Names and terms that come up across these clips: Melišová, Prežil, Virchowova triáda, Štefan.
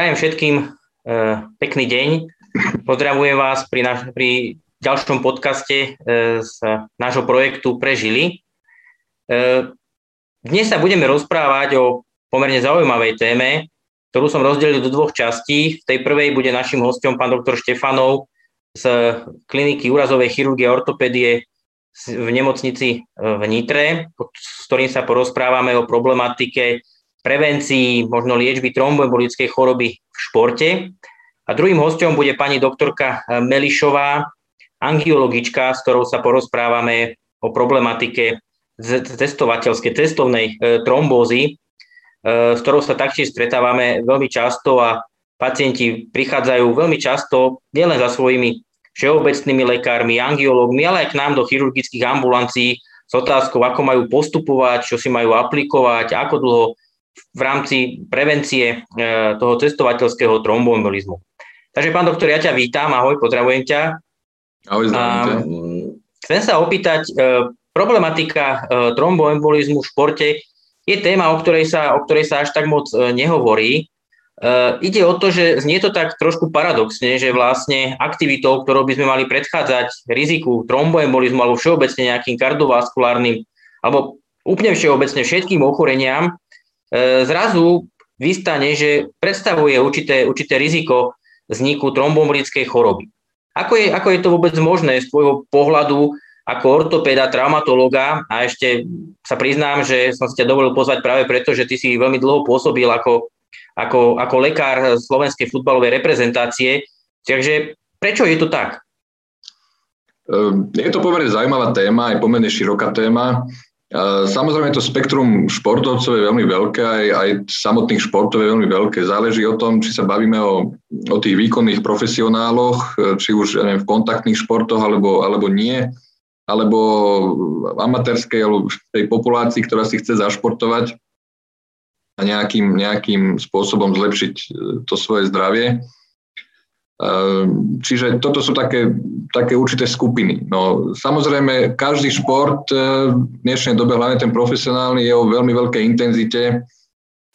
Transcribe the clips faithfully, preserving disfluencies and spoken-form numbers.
Prajem všetkým e, pekný deň. Pozdravujem vás pri, naš, pri ďalšom podcaste e, z nášho projektu Prežili. E, dnes sa budeme rozprávať o pomerne zaujímavej téme, ktorú som rozdelil do dvoch častí. V tej prvej bude našim hosťom pán doktor Štefanov z kliniky úrazovej chirurgie a ortopédie v nemocnici v Nitre, s ktorým sa porozprávame o problematike prevencii, možno liečby tromboembolickej choroby v športe. A druhým hosťom bude pani doktorka Melišová, angiologička, s ktorou sa porozprávame o problematike cestovateľskej, cestovnej e, trombózy, e, s ktorou sa taktiež stretávame veľmi často a pacienti prichádzajú veľmi často nielen za svojimi všeobecnými lekármi, angiológmi, ale aj k nám do chirurgických ambulancií s otázkou, ako majú postupovať, čo si majú aplikovať, ako dlho v rámci prevencie toho cestovateľského tromboembolizmu. Takže, pán doktor, ja ťa vítam, ahoj, pozdravujem ťa. Ahoj, zdravím ťa. Chcem sa opýtať, problematika tromboembolizmu v športe je téma, o ktorej sa, o ktorej sa až tak moc nehovorí. Ide o to, že znie to tak trošku paradoxne, že vlastne aktivitou, ktorou by sme mali predchádzať riziku tromboembolizmu alebo všeobecne nejakým kardiovaskulárnym alebo úplne všeobecne všetkým ochoreniam, zrazu vystane, že predstavuje určité, určité riziko vzniku tromboembolickej choroby. Ako je, ako je to vôbec možné z tvojho pohľadu ako ortopéda, traumatológa, a ešte sa priznám, že som si ťa dovolil pozvať práve preto, že ty si veľmi dlho pôsobil ako, ako, ako lekár slovenskej futbalovej reprezentácie, takže prečo je to tak? Je to pomerne zaujímavá téma, aj pomerne široká téma. Samozrejme, to spektrum športovcov je veľmi veľké, aj, aj samotných športov je veľmi veľké. Záleží o tom, či sa bavíme o, o tých výkonných profesionáloch, či už ja neviem, v kontaktných športoch, alebo, alebo nie, alebo v amatérskej, alebo v tej populácii, ktorá si chce zašportovať a nejakým, nejakým spôsobom zlepšiť to svoje zdravie. Čiže toto sú také, také určité skupiny. No, samozrejme, každý šport v dnešnej dobe, hlavne ten profesionálny, je o veľmi veľkej intenzite.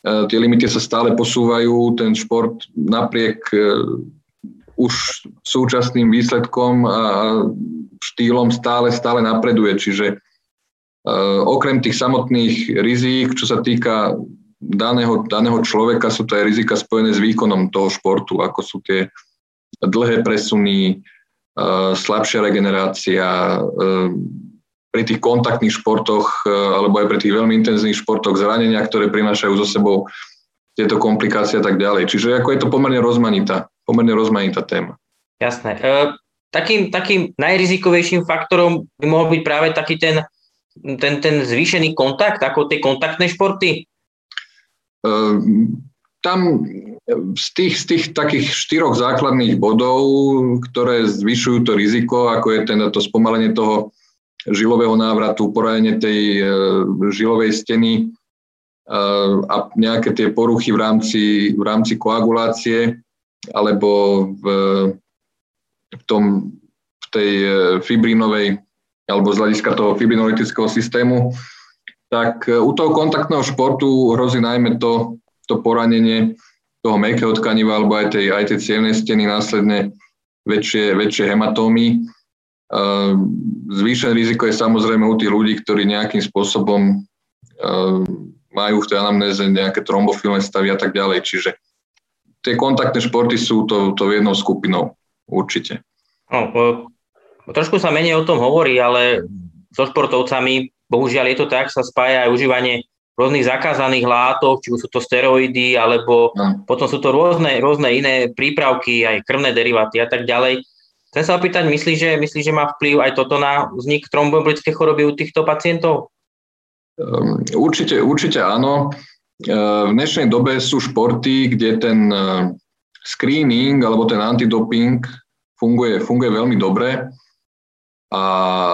Tie limity sa stále posúvajú. Ten šport napriek už súčasným výsledkom a štýlom stále, stále napreduje. Čiže okrem tých samotných rizík, čo sa týka daného, daného človeka, sú to aj rizika spojené s výkonom toho športu, ako sú tie dlhé presuny, slabšia regenerácia, pri tých kontaktných športoch alebo aj pri tých veľmi intenzívnych športoch zranenia, ktoré prinášajú so sebou tieto komplikácie a tak ďalej. Čiže ako je to pomerne rozmanitá, pomerne rozmanitá téma. Jasné. E, takým, takým najrizikovejším faktorom by mohol byť práve taký ten, ten, ten zvýšený kontakt, ako tie kontaktné športy? E, tam... Z tých, z tých takých štyroch základných bodov, ktoré zvyšujú to riziko, ako je ten, to spomalenie toho žilového návratu, poranenie tej e, žilovej steny e, a nejaké tie poruchy v rámci, v rámci koagulácie alebo v, v, tom, v tej fibrinovej alebo z hľadiska toho fibrinolytického systému, tak u toho kontaktného športu hrozí najmä to, to poranenie toho mäkkého tkaniva alebo aj tej, aj tej cievnej steny, následne väčšie, väčšie hematómy. Zvýšené riziko je samozrejme u tých ľudí, ktorí nejakým spôsobom majú v tej anamnéze nejaké trombofilné stavy a tak ďalej. Čiže tie kontaktné športy sú to, to jednou skupinou určite. No, trošku sa menej o tom hovorí, ale so športovcami, bohužiaľ je to tak, sa spája aj užívanie rôznych zakázaných látok, či už sú to steroidy, alebo no. potom sú to rôzne, rôzne iné prípravky, aj krvné deriváty a tak ďalej. Chcem sa opýtať, myslíš, že, myslí, že má vplyv aj toto na vznik tromboembolickej choroby u týchto pacientov? Um, určite, určite áno. V dnešnej dobe sú športy, kde ten screening alebo ten antidoping funguje, funguje veľmi dobre a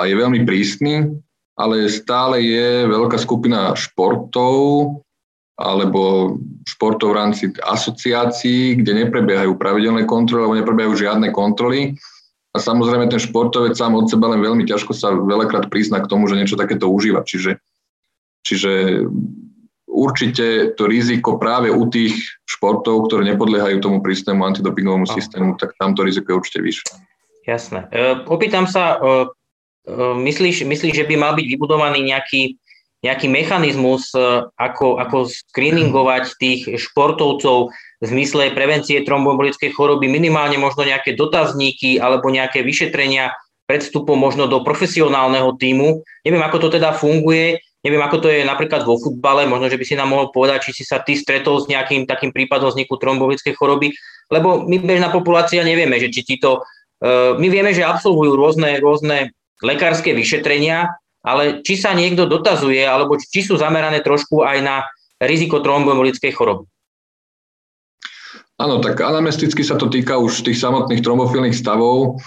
je veľmi prísny, ale stále je veľká skupina športov alebo športov v rámci asociácií, kde neprebiehajú pravidelné kontroly alebo neprebiehajú žiadne kontroly. A samozrejme ten športovec sám od seba len veľmi ťažko sa veľakrát prizná k tomu, že niečo takéto užíva. Čiže, čiže určite to riziko práve u tých športov, ktoré nepodliehajú tomu prísnemu antidopingovému systému, tak tam to riziko je určite vyššie. Jasné. E, opýtam sa, e, myslíš, myslíš, že by mal byť vybudovaný nejaký, nejaký mechanizmus, e, ako, ako screeningovať tých športovcov v zmysle prevencie tromboembolickej choroby, minimálne možno nejaké dotazníky alebo nejaké vyšetrenia pred vstupom možno do profesionálneho tímu? Neviem, ako to teda funguje. Neviem, ako to je napríklad vo futbale, možno, že by si nám mohol povedať, či si sa ty stretol s nejakým takým prípadom vzniku tromboembolickej choroby, lebo my bežná populácia nevieme, že či títo, uh, my vieme, že absolvujú rôzne, rôzne lekárske vyšetrenia, ale či sa niekto dotazuje, alebo či sú zamerané trošku aj na riziko tromboembolickej choroby. Áno, tak anamnesticky sa to týka už tých samotných trombofilných stavov.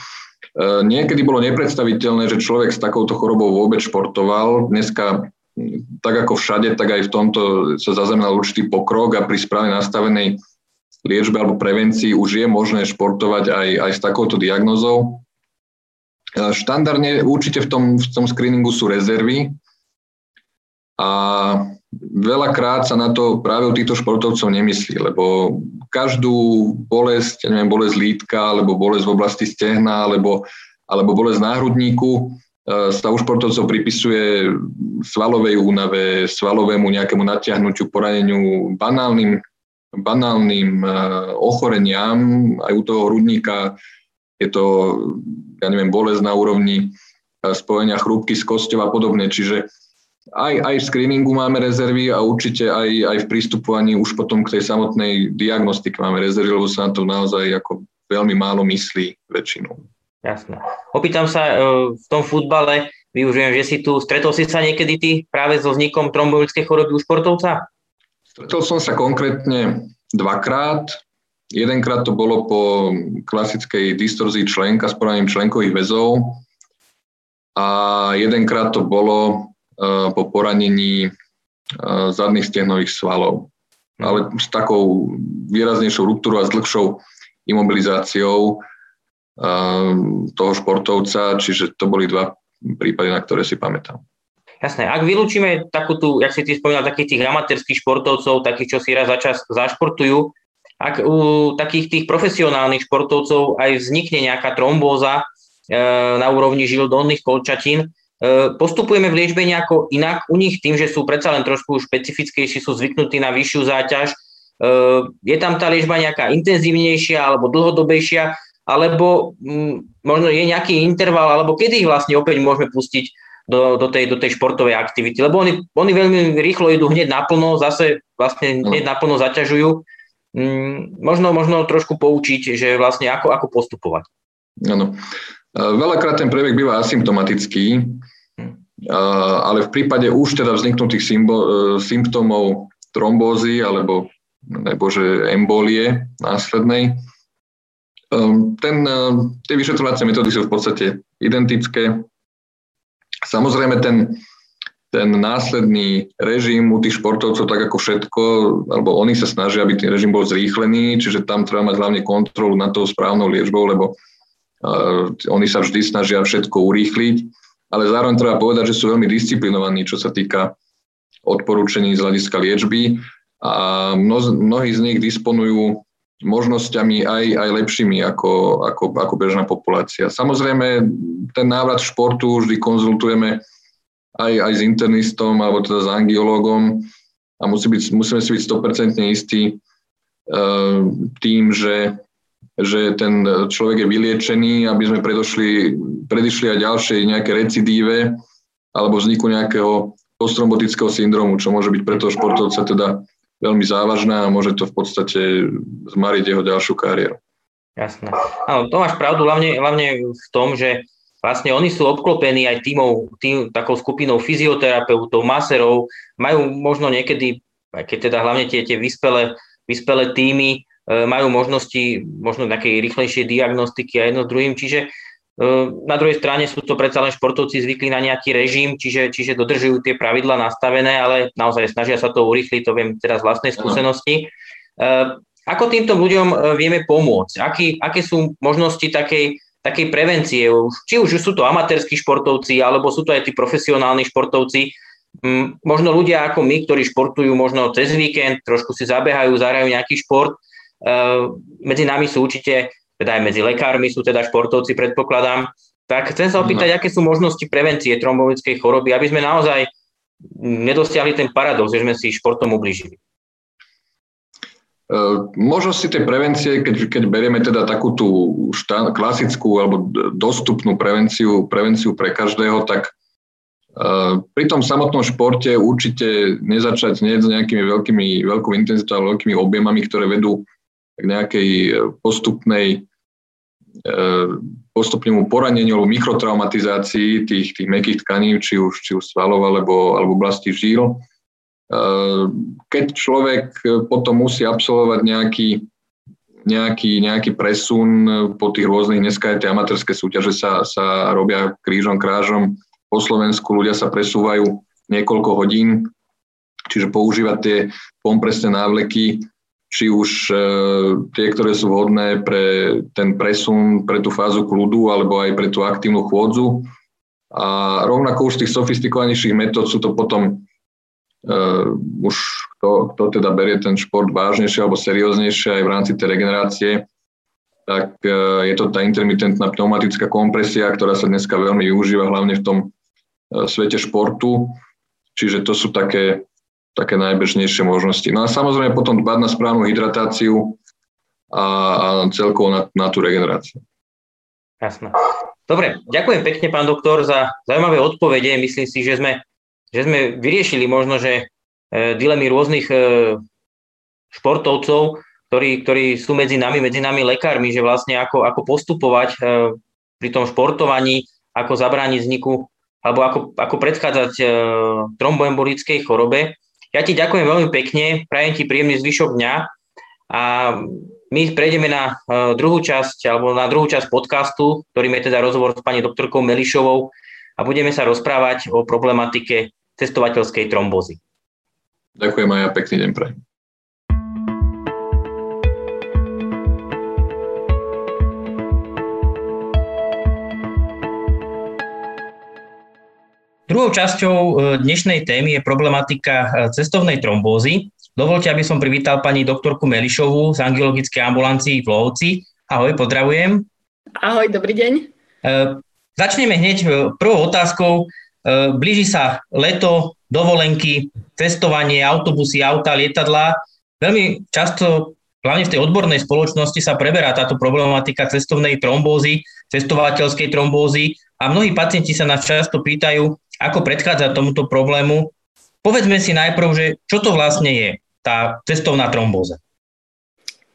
Uh, niekedy bolo nepredstaviteľné, že človek s takouto chorobou vôbec športoval. Dneska tak ako všade, tak aj v tomto sa zaznamenal určitý pokrok a pri správne nastavenej liečbe alebo prevencii už je možné športovať aj, aj s takouto diagnózou. Štandardne určite v tom, v tom screeningu sú rezervy a veľakrát sa na to práve u týchto športovcov nemyslí, lebo každú bolesť, neviem, bolesť lítka, alebo bolesť v oblasti stehna, alebo, alebo bolesť náhrudníku sa u športovcov pripisuje svalovej únave, svalovému nejakému natiahnutiu, poraneniu, banálnym, banálnym ochoreniam. Aj u toho hrudníka je to, ja neviem, bolesť na úrovni spojenia chrúbky s kosťou a podobne. Čiže aj, aj v screeningu máme rezervy a určite aj, aj v prístupovaní už potom k tej samotnej diagnostike máme rezervy, lebo sa na to naozaj ako veľmi málo myslí väčšinou. Jasné. Opýtam sa, v tom futbale využijem, že si tu, stretol si sa niekedy ty práve so vznikom tromboembolickej choroby u športovca? Stretol som sa konkrétne dvakrát. Jedenkrát to bolo po klasickej distorzii členka s poranením členkových väzov a jedenkrát to bolo uh, po poranení uh, zadných stehnových svalov. Ale s takou výraznejšou ruptúrou a s dlhšou imobilizáciou toho športovca, čiže to boli dva prípady, na ktoré si pamätám. Jasné, ak vylúčime takú tú, jak si ty spomínal, takých tých amatérskych športovcov, takých, čo si raz za čas zašportujú, ak u takých tých profesionálnych športovcov aj vznikne nejaká trombóza e, na úrovni žilodolných kolčatín, e, postupujeme v liečbe nejako inak u nich tým, že sú predsa len trošku špecifickejší, sú zvyknutí na vyššiu záťaž, e, je tam tá liečba nejaká intenzívnejšia alebo dlhodobejšia, alebo m, možno je nejaký interval, alebo kedy ich vlastne opäť môžeme pustiť do, do, tej, do tej športovej aktivity, lebo oni, oni veľmi rýchlo idú hneď naplno, zase vlastne hneď naplno zaťažujú. M, možno, možno trošku poučiť, že vlastne ako, ako postupovať. Áno. Veľakrát ten priebeh býva asymptomatický, ale v prípade už teda vzniknutých symbo, symptómov trombózy alebo nebože embolie následnej, Ten, tie vyšetrovacie metódy sú v podstate identické. Samozrejme, ten, ten následný režim u tých športovcov, tak ako všetko, alebo oni sa snažia, aby ten režim bol zrýchlený, čiže tam treba mať hlavne kontrolu nad tou správnou liečbou, lebo uh, oni sa vždy snažia všetko urýchliť, ale zároveň treba povedať, že sú veľmi disciplinovaní, čo sa týka odporúčení z hľadiska liečby a mno, mnohí z nich disponujú možnosťami aj, aj lepšími ako, ako, ako bežná populácia. Samozrejme, ten návrat športu vždy konzultujeme aj, aj s internistom alebo teda s angiológom a musí byť, musíme si byť sto percent istí e, tým, že, že ten človek je vyliečený, aby sme predošli, predišli aj ďalšej nejaké recidíve alebo vzniku nejakého postrombotického syndromu, čo môže byť pre toho športovca teda veľmi závažná a môže to v podstate zmariť jeho ďalšiu kariéru. Jasné. Áno, to máš pravdu, hlavne, hlavne v tom, že vlastne oni sú obklopení aj tímov, tým, takou skupinou fyzioterapeutov, maserov, majú možno niekedy, aj keď teda hlavne tie, tie vyspelé, vyspelé týmy, e, majú možnosti možno nejakej rýchlejšej diagnostiky a jedno s druhým, čiže e, na druhej strane sú to predsa len športovci zvykli na nejaký režim, čiže, čiže dodržujú tie pravidlá nastavené, ale naozaj snažia sa to urýchliť, to viem teraz z vlastnej skúsenosti. No. Ako týmto ľuďom vieme pomôcť? Aký, aké sú možnosti takej, takej prevencie? Či už sú to amatérski športovci, alebo sú to aj tí profesionálni športovci, možno ľudia ako my, ktorí športujú možno cez víkend, trošku si zabehajú, zahrajú nejaký šport, medzi nami sú určite, teda aj medzi lekármi sú teda športovci, predpokladám. Tak chcem sa opýtať, no. aké sú možnosti prevencie trombolickej choroby, aby sme naozaj nedosiahli ten paradox, že sme si športom ublížili. Možnosti tej prevencie, keď, keď berieme teda takú tú štán, klasickú alebo dostupnú prevenciu, prevenciu pre každého, tak uh, pri tom samotnom športe určite nezačať nie s nejakými veľkými, veľkou intenzitou alebo veľkými objemami, ktoré vedú k nejakej postupnej uh, postupnému poraneniu alebo mikrotraumatizácii tých, tých mäkkých tkaní, či už, či už svalov alebo, alebo oblasti žíl. Keď človek potom musí absolvovať nejaký, nejaký, nejaký presun po tých rôznych, dneska aj tie amatérske súťaže sa, sa robia krížom, krážom. Po Slovensku ľudia sa presúvajú niekoľko hodín, čiže používať tie kompresné návleky, či už e, tie, ktoré sú vhodné pre ten presun, pre tú fázu kľudu alebo aj pre tú aktívnu chôdzu. A rovnako už z tých sofistikovanejších metód sú to potom e, už, kto, kto teda berie ten šport vážnejšie alebo serióznejšie aj v rámci tej regenerácie, tak e, je to tá intermitentná pneumatická kompresia, ktorá sa dneska veľmi využíva, hlavne v tom e, svete športu. Čiže to sú také... také najbežnejšie možnosti. No a samozrejme potom dbať na správnu hydratáciu a, a celkovo na, na tú regeneráciu. Jasné. Dobre, ďakujem pekne, pán doktor, za zaujímavé odpovede. Myslím si, že sme, že sme vyriešili možno, že e, dilemy rôznych e, športovcov, ktorí, ktorí sú medzi nami, medzi nami lekármi, že vlastne ako, ako postupovať e, pri tom športovaní, ako zabrániť vzniku, alebo ako, ako predchádzať e, tromboembolickej chorobe. Ja ti ďakujem veľmi pekne, prajem ti príjemný zvyšok dňa a my prejdeme na druhú časť alebo na druhú časť podcastu, ktorým je teda rozhovor s pani doktorkou Melišovou a budeme sa rozprávať o problematike cestovateľskej trombózy. Ďakujem a ja pekný deň prajem. Druhou časťou dnešnej témy je problematika cestovnej trombózy. Dovoľte, aby som privítal pani doktorku Melišovú z angiologickej ambulancii v Lovci. Ahoj, pozdravujem. Ahoj, dobrý deň. Začneme hneď prvou otázkou. Blíži sa leto, dovolenky, cestovanie, autobusy, auta, lietadlá. Veľmi často, hlavne v tej odbornej spoločnosti, sa preberá táto problematika cestovnej trombózy, cestovateľskej trombózy a mnohí pacienti sa nás často pýtajú, ako predchádzať tomuto problému. Povedzme si najprv, že čo to vlastne je tá cestovná trombóza?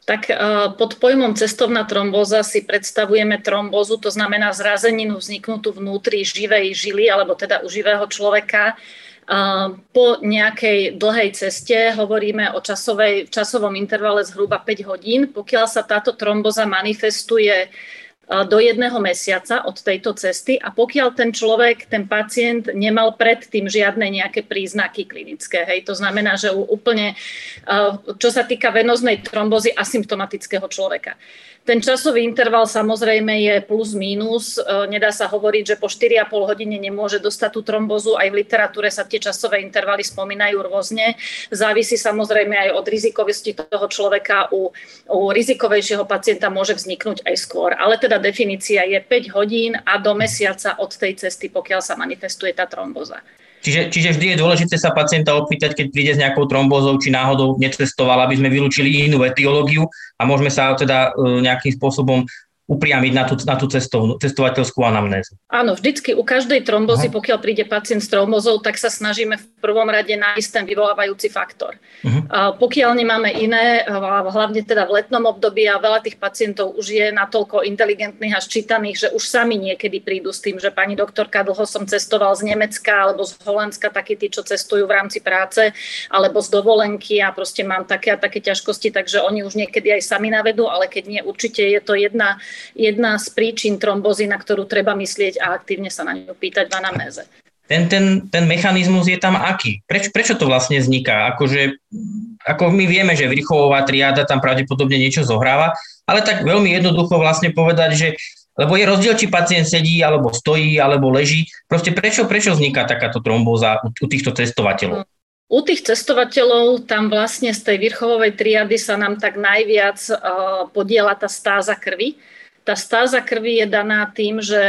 Tak pod pojmom cestovná trombóza si predstavujeme trombózu, to znamená zrazeninu vzniknutú vnútri živej žily, alebo teda u živého človeka. Po nejakej dlhej ceste hovoríme o časovej, časovom intervale zhruba päť hodín. Pokiaľ sa táto trombóza manifestuje do jedného mesiaca od tejto cesty a pokiaľ ten človek, ten pacient nemal predtým žiadne nejaké príznaky klinické. Hej. To znamená, že úplne, čo sa týka venoznej trombózy asymptomatického človeka. Ten časový interval samozrejme je plus mínus. Nedá sa hovoriť, že po štyri a pol hodine nemôže dostať tú trombózu. Aj v literatúre sa tie časové intervaly spomínajú rôzne. Závisí samozrejme aj od rizikovosti toho človeka. U, u rizikovejšieho pacienta môže vzniknúť aj skôr. Ale teda definícia je päť hodín a do mesiaca od tej cesty, pokiaľ sa manifestuje tá trombóza. Čiže, čiže vždy je dôležité sa pacienta opýtať, keď príde s nejakou trombózou, či náhodou necestoval, aby sme vylúčili inú etiológiu a môžeme sa teda nejakým spôsobom upriamiť na tú, na tú cestovnú, cestovateľskú anamnézu. Áno, vždycky u každej trombózy, Aha. pokiaľ príde pacient s trombózou, tak sa snažíme v prvom rade nájsť ten vyvolávajúci faktor. Uh-huh. A pokiaľ nemáme iné, hlavne teda v letnom období a veľa tých pacientov už je natoľko inteligentných a ščítaných, že už sami niekedy prídu s tým, že pani doktorka, dlho som cestoval z Nemecka alebo z Holandska, takí tí, čo cestujú v rámci práce alebo z dovolenky a proste mám také a také ťažkosti, takže oni už niekedy aj sami navedú, ale keď nie, určite je to jedna Jedna z príčin trombózy, na ktorú treba myslieť a aktívne sa na ňu pýtať v anamnéze. Ten, ten, ten mechanizmus je tam aký? Preč, prečo to vlastne vzniká? Akože, ako my vieme, že Virchowova triáda tam pravdepodobne niečo zohráva, ale tak veľmi jednoducho vlastne povedať, že Lebo je rozdiel, či pacient sedí, alebo stojí, alebo leží. Proste prečo, prečo vzniká takáto trombóza u týchto cestovateľov? U tých cestovateľov tam vlastne z tej Virchowovej triády sa nám tak najviac podiela tá stáza krvi. Tá stáza krvi je daná tým, že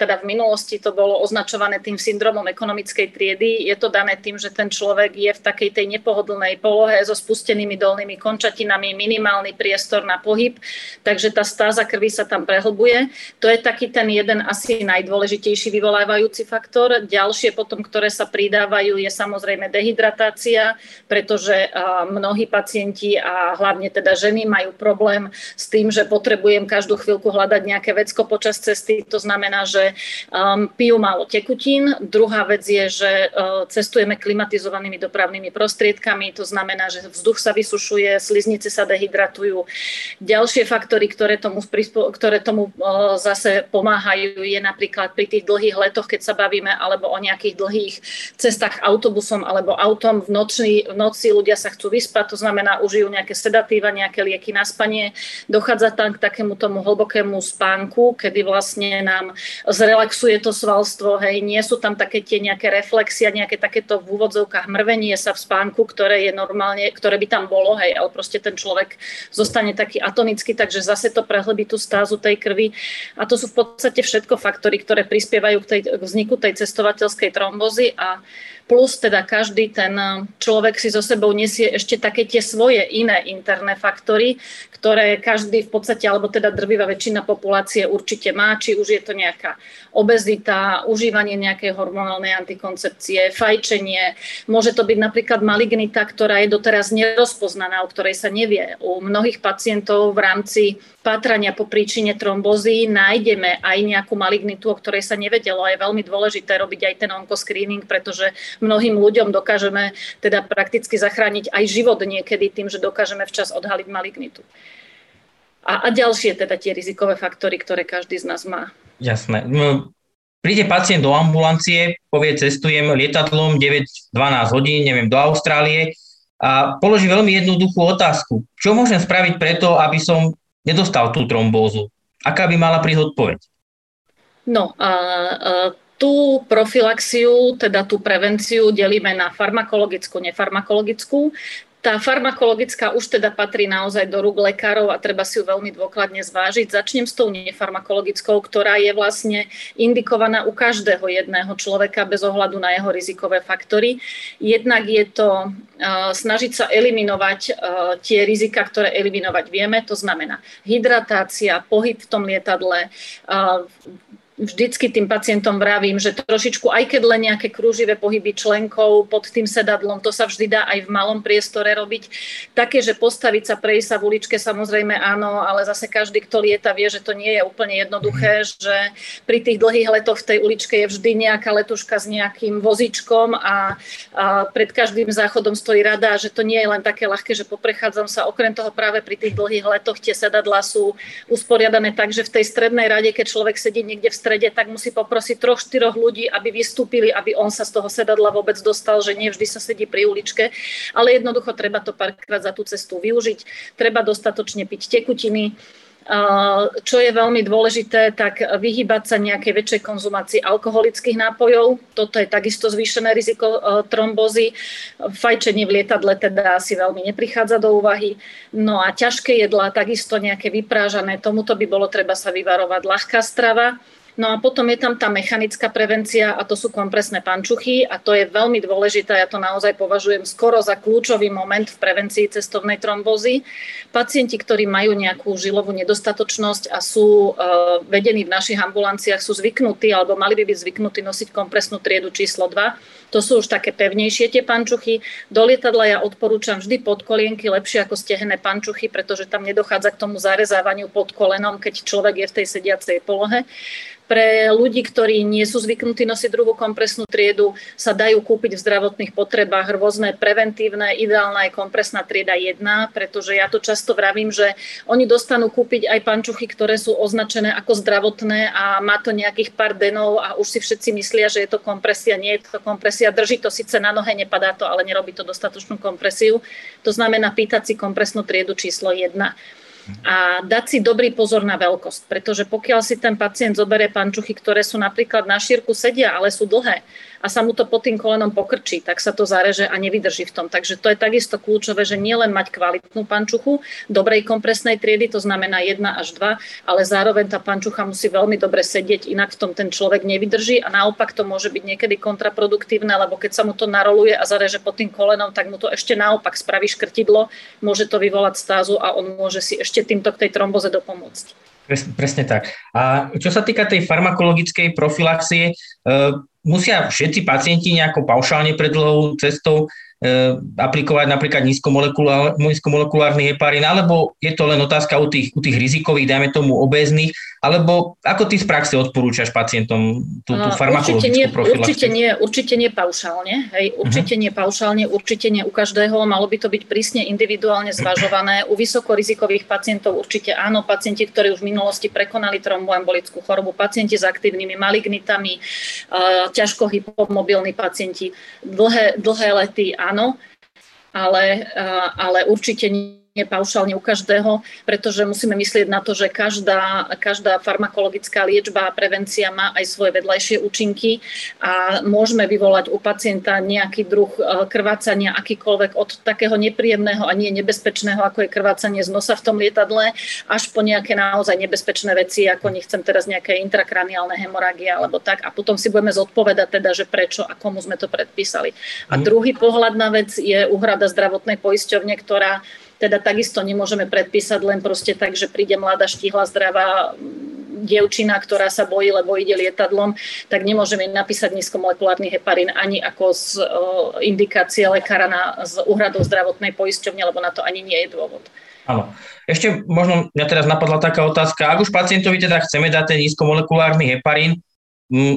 teda v minulosti to bolo označované tým syndromom ekonomickej triedy. Je to dané tým, že ten človek je v takej tej nepohodlnej polohe so spustenými dolnými končatinami, minimálny priestor na pohyb, takže tá stáza krvi sa tam prehlbuje. To je taký ten jeden asi najdôležitejší vyvolávajúci faktor. Ďalšie potom, ktoré sa pridávajú, je samozrejme dehydratácia, pretože mnohí pacienti a hlavne teda ženy majú problém s tým, že potrebujem každú chvíľku hľadať hľadať nejaké vecko počas cesty, to znamená, že um, pijú málo tekutín. Druhá vec je, že uh, cestujeme klimatizovanými dopravnými prostriedkami, to znamená, že vzduch sa vysušuje, sliznice sa dehydratujú. Ďalšie faktory, ktoré tomu, ktoré tomu uh, zase pomáhajú, je napríklad pri tých dlhých letoch, keď sa bavíme, alebo o nejakých dlhých cestách autobusom alebo autom v noci, v noci ľudia sa chcú vyspať, to znamená, užijú nejaké sedatíva, nejaké lieky na spanie. Dochádza tam k takému tomu hlbokému spánku, kedy vlastne nám zrelaxuje to svalstvo, hej, nie sú tam také tie nejaké reflexia, nejaké takéto v úvodzovkách mrvenie sa v spánku, ktoré je normálne, ktoré by tam bolo, hej, ale proste ten človek zostane taký atonický, takže zase to prehlbí tú stázu tej krvi a to sú v podstate všetko faktory, ktoré prispievajú k, tej, k vzniku tej cestovateľskej trombozy a plus teda každý ten človek si so sebou nesie ešte také tie svoje iné interné faktory, ktoré každý v podstate, alebo teda drvivá väčšina populácie určite má, či už je to nejaká obezita, užívanie nejakej hormonálnej antikoncepcie, fajčenie. Môže to byť napríklad malignita, ktorá je doteraz nerozpoznaná, o ktorej sa nevie. U mnohých pacientov v rámci pátrania po príčine trombózy nájdeme aj nejakú malignitu, o ktorej sa nevedelo. A je veľmi dôležité robiť aj ten onkoscreening, pretože mnohým ľuďom dokážeme teda prakticky zachrániť aj život niekedy tým, že dokážeme včas odhaliť malignitu. A, a ďalšie teda tie rizikové faktory, ktoré každý z nás má. Jasné. Príde pacient do ambulancie, povie, cestujem lietadlom deväť dvanásť hodín, neviem, do Austrálie a položí veľmi jednoduchú otázku. Čo môžem spraviť preto, aby som nedostal tú trombózu? Aká by mala prísť odpoveď? No, a, a tú profilaxiu, teda tú prevenciu delíme na farmakologickú, nefarmakologickú. Tá farmakologická už teda patrí naozaj do rúk lekárov a treba si ju veľmi dôkladne zvážiť. Začnem s tou nefarmakologickou, ktorá je vlastne indikovaná u každého jedného človeka bez ohľadu na jeho rizikové faktory. Jednak je to uh, snažiť sa eliminovať uh, tie rizika, ktoré eliminovať vieme, to znamená hydratácia, pohyb v tom lietadle, uh, vždycky tým pacientom vravím, že trošičku, aj keď len nejaké krúživé pohyby členkov pod tým sedadlom, to sa vždy dá aj v malom priestore robiť. Také, že postaviť sa, prejsť sa v uličke, samozrejme áno, ale zase každý, kto lieta, vie, že to nie je úplne jednoduché, že pri tých dlhých letoch v tej uličke je vždy nejaká letuška s nejakým vozičkom a, a pred každým záchodom stojí rada, že to nie je len také ľahké, že poprechádzam sa. Okrem toho práve pri tých dlhých letoch tie sedadlá sú usporiadané tak, že v tej strednej rade, keď človek sedí niekde v strede, tak musí poprosiť troch, štyroch ľudí, aby vystúpili, aby on sa z toho sedadla vôbec dostal, že nie vždy sa sedí pri uličke, ale jednoducho treba to párkrát za tú cestu využiť, treba dostatočne piť tekutiny. Čo je veľmi dôležité, tak vyhýbať sa nejakej väčšej konzumácii alkoholických nápojov. Toto je takisto zvýšené riziko trombózy. Fajčenie v lietadle teda asi veľmi neprichádza do úvahy. No a ťažké jedlá, takisto nejaké vyprážané, tomuto by bolo treba sa vyvarovať. Ľahká strava. No a potom je tam tá mechanická prevencia a to sú kompresné pančuchy a to je veľmi dôležité, ja to naozaj považujem skoro za kľúčový moment v prevencii cestovnej trombózy. Pacienti, ktorí majú nejakú žilovú nedostatočnosť a sú e, vedení v našich ambulanciách, sú zvyknutí alebo mali by byť zvyknutí nosiť kompresnú triedu číslo dva. To sú už také pevnejšie tie pančuchy. Do lietadla ja odporúčam vždy podkolienky, lepšie ako stehenné pančuchy, pretože tam nedochádza k tomu zarezávaniu pod kolenom, keď človek je v tej sediacej polohe. Pre ľudí, ktorí nie sú zvyknutí nosiť druhú kompresnú triedu, sa dajú kúpiť v zdravotných potrebách rôzne preventívne, ideálna je kompresná trieda jedna, pretože ja to často vravím, že oni dostanú kúpiť aj pančuchy, ktoré sú označené ako zdravotné a má to nejakých pár denov a už si všetci myslia, že je to kompresia, nie je to kompresia, drží to síce na nohe, nepadá to, ale nerobí to dostatočnú kompresiu. To znamená pýtať si kompresnú triedu číslo jedna. a dať si dobrý pozor na veľkosť, pretože pokiaľ si ten pacient zoberie pančuchy, ktoré sú napríklad na šírku sedia, ale sú dlhé a sa mu to pod tým kolenom pokrčí, tak sa to zareže a nevydrží v tom. Takže to je takisto kľúčové, že nielen mať kvalitnú pančuchu dobrej kompresnej triedy, to znamená jedna až dva, ale zároveň tá pančucha musí veľmi dobre sedieť, inak v tom ten človek nevydrží a naopak to môže byť niekedy kontraproduktívne, lebo keď sa mu to naroluje a zareže pod tým kolenom, tak mu to ešte naopak spraví škrtidlo, môže to vyvolať stázu a on môže si ešte ešte týmto k tej tromboze dopomôcť. Presne, presne tak. A čo sa týka tej farmakologickej profilaxie, e, musia všetci pacienti nejako paušálne predlhovou cestou e, aplikovať napríklad nízkomolekulár, nízkomolekulárny heparín, alebo je to len otázka u tých, u tých rizikových, dajme tomu obéznych, alebo ako ty z praxe odporúčaš pacientom tú, tú farmakologickú profilaxiu? Určite nie, určite nie paušálne, hej, určite uh-huh. nie paušálne, určite nie u každého, malo by to byť prísne individuálne zvažované. U vysokorizikových pacientov určite áno, pacienti, ktorí už v minulosti prekonali tromboembolickú chorobu, pacienti s aktívnymi malignitami, ťažko hypomobilní pacienti, dlhé, dlhé lety áno, ale, ale určite nie. Nie paušálne u každého, pretože musíme myslieť na to, že každá, každá farmakologická liečba a prevencia má aj svoje vedľajšie účinky a môžeme vyvolať u pacienta nejaký druh krvácania, akýkoľvek od takého nepríjemného a nie nebezpečného, ako je krvácanie z nosa v tom lietadle, až po nejaké naozaj nebezpečné veci, ako nechcem teraz nejaké intrakraniálne hemorágie alebo tak, a potom si budeme zodpovedať teda, že prečo a komu sme to predpísali. A druhý pohľad na vec je úhrada zdravotnej poisťovne, ktorá teda takisto nemôžeme predpísať len proste tak, že príde mladá, štíhla, zdravá dievčina, ktorá sa bojí, lebo ide lietadlom, tak nemôžeme napísať nízkomolekulárny heparín ani ako z o, indikácie lekára na, z úhradu zdravotnej poisťovne, lebo na to ani nie je dôvod. Áno. Ešte možno mňa teraz napadla taká otázka, ak už pacientovi teda chceme dať ten nízkomolekulárny heparín,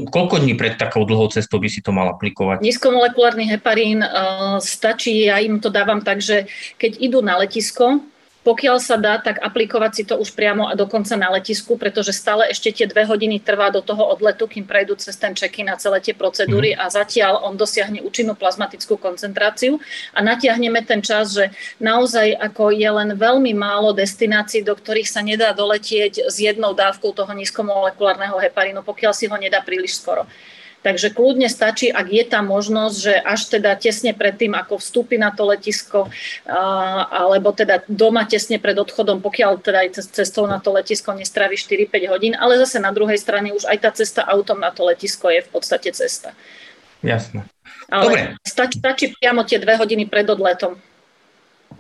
koľko dní pred takou dlhou cestou by si to mal aplikovať? Nízkomolekulárny heparín uh, stačí, ja im to dávam tak, že keď idú na letisko, pokiaľ sa dá, tak aplikovať si to už priamo a dokonca na letisku, pretože stále ešte tie dve hodiny trvá do toho odletu, kým prejdú cez ten check-in a celé tie procedúry a zatiaľ on dosiahne účinnú plazmatickú koncentráciu a natiahneme ten čas, že naozaj ako je len veľmi málo destinácií, do ktorých sa nedá doletieť s jednou dávkou toho nízkomolekulárneho heparínu, pokiaľ si ho nedá príliš skoro. Takže kľudne stačí, ak je tá možnosť, že až teda tesne pred tým, ako vstúpi na to letisko, alebo teda doma tesne pred odchodom, pokiaľ teda aj cestou na to letisko nestraví štyri päť hodín, ale zase na druhej strane už aj tá cesta autom na to letisko je v podstate cesta. Jasné. Ale dobre. Stačí, stačí priamo tie dve hodiny pred odletom.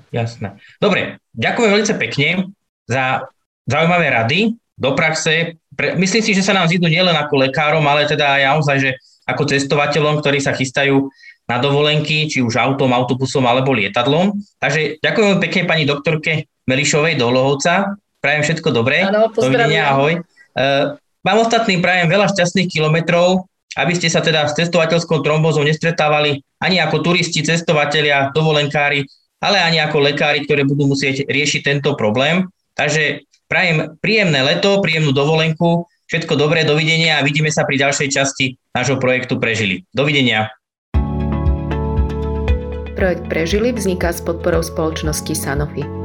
Jasné. Dobre, ďakujem veľmi pekne za zaujímavé rady do praxe. Myslím si, že sa nám zídu nielen ako lekárom, ale teda aj naozaj, že ako cestovateľom, ktorí sa chystajú na dovolenky, či už autom, autobusom alebo lietadlom. Takže ďakujem pekne pani doktorke Melišovej do Lohovca. Prajem všetko dobré. Áno, pozdravím. Ahoj. Vám ostatným prajem veľa šťastných kilometrov, aby ste sa teda s cestovateľskou trombózou nestretávali ani ako turisti, cestovatelia, dovolenkári, ale ani ako lekári, ktorí budú musieť riešiť tento problém. Takže prajem príjemné leto, príjemnú dovolenku, všetko dobré, dovidenia a vidíme sa pri ďalšej časti nášho projektu Prežili. Dovidenia. Projekt Prežili vzniká s podporou spoločnosti Sanofi.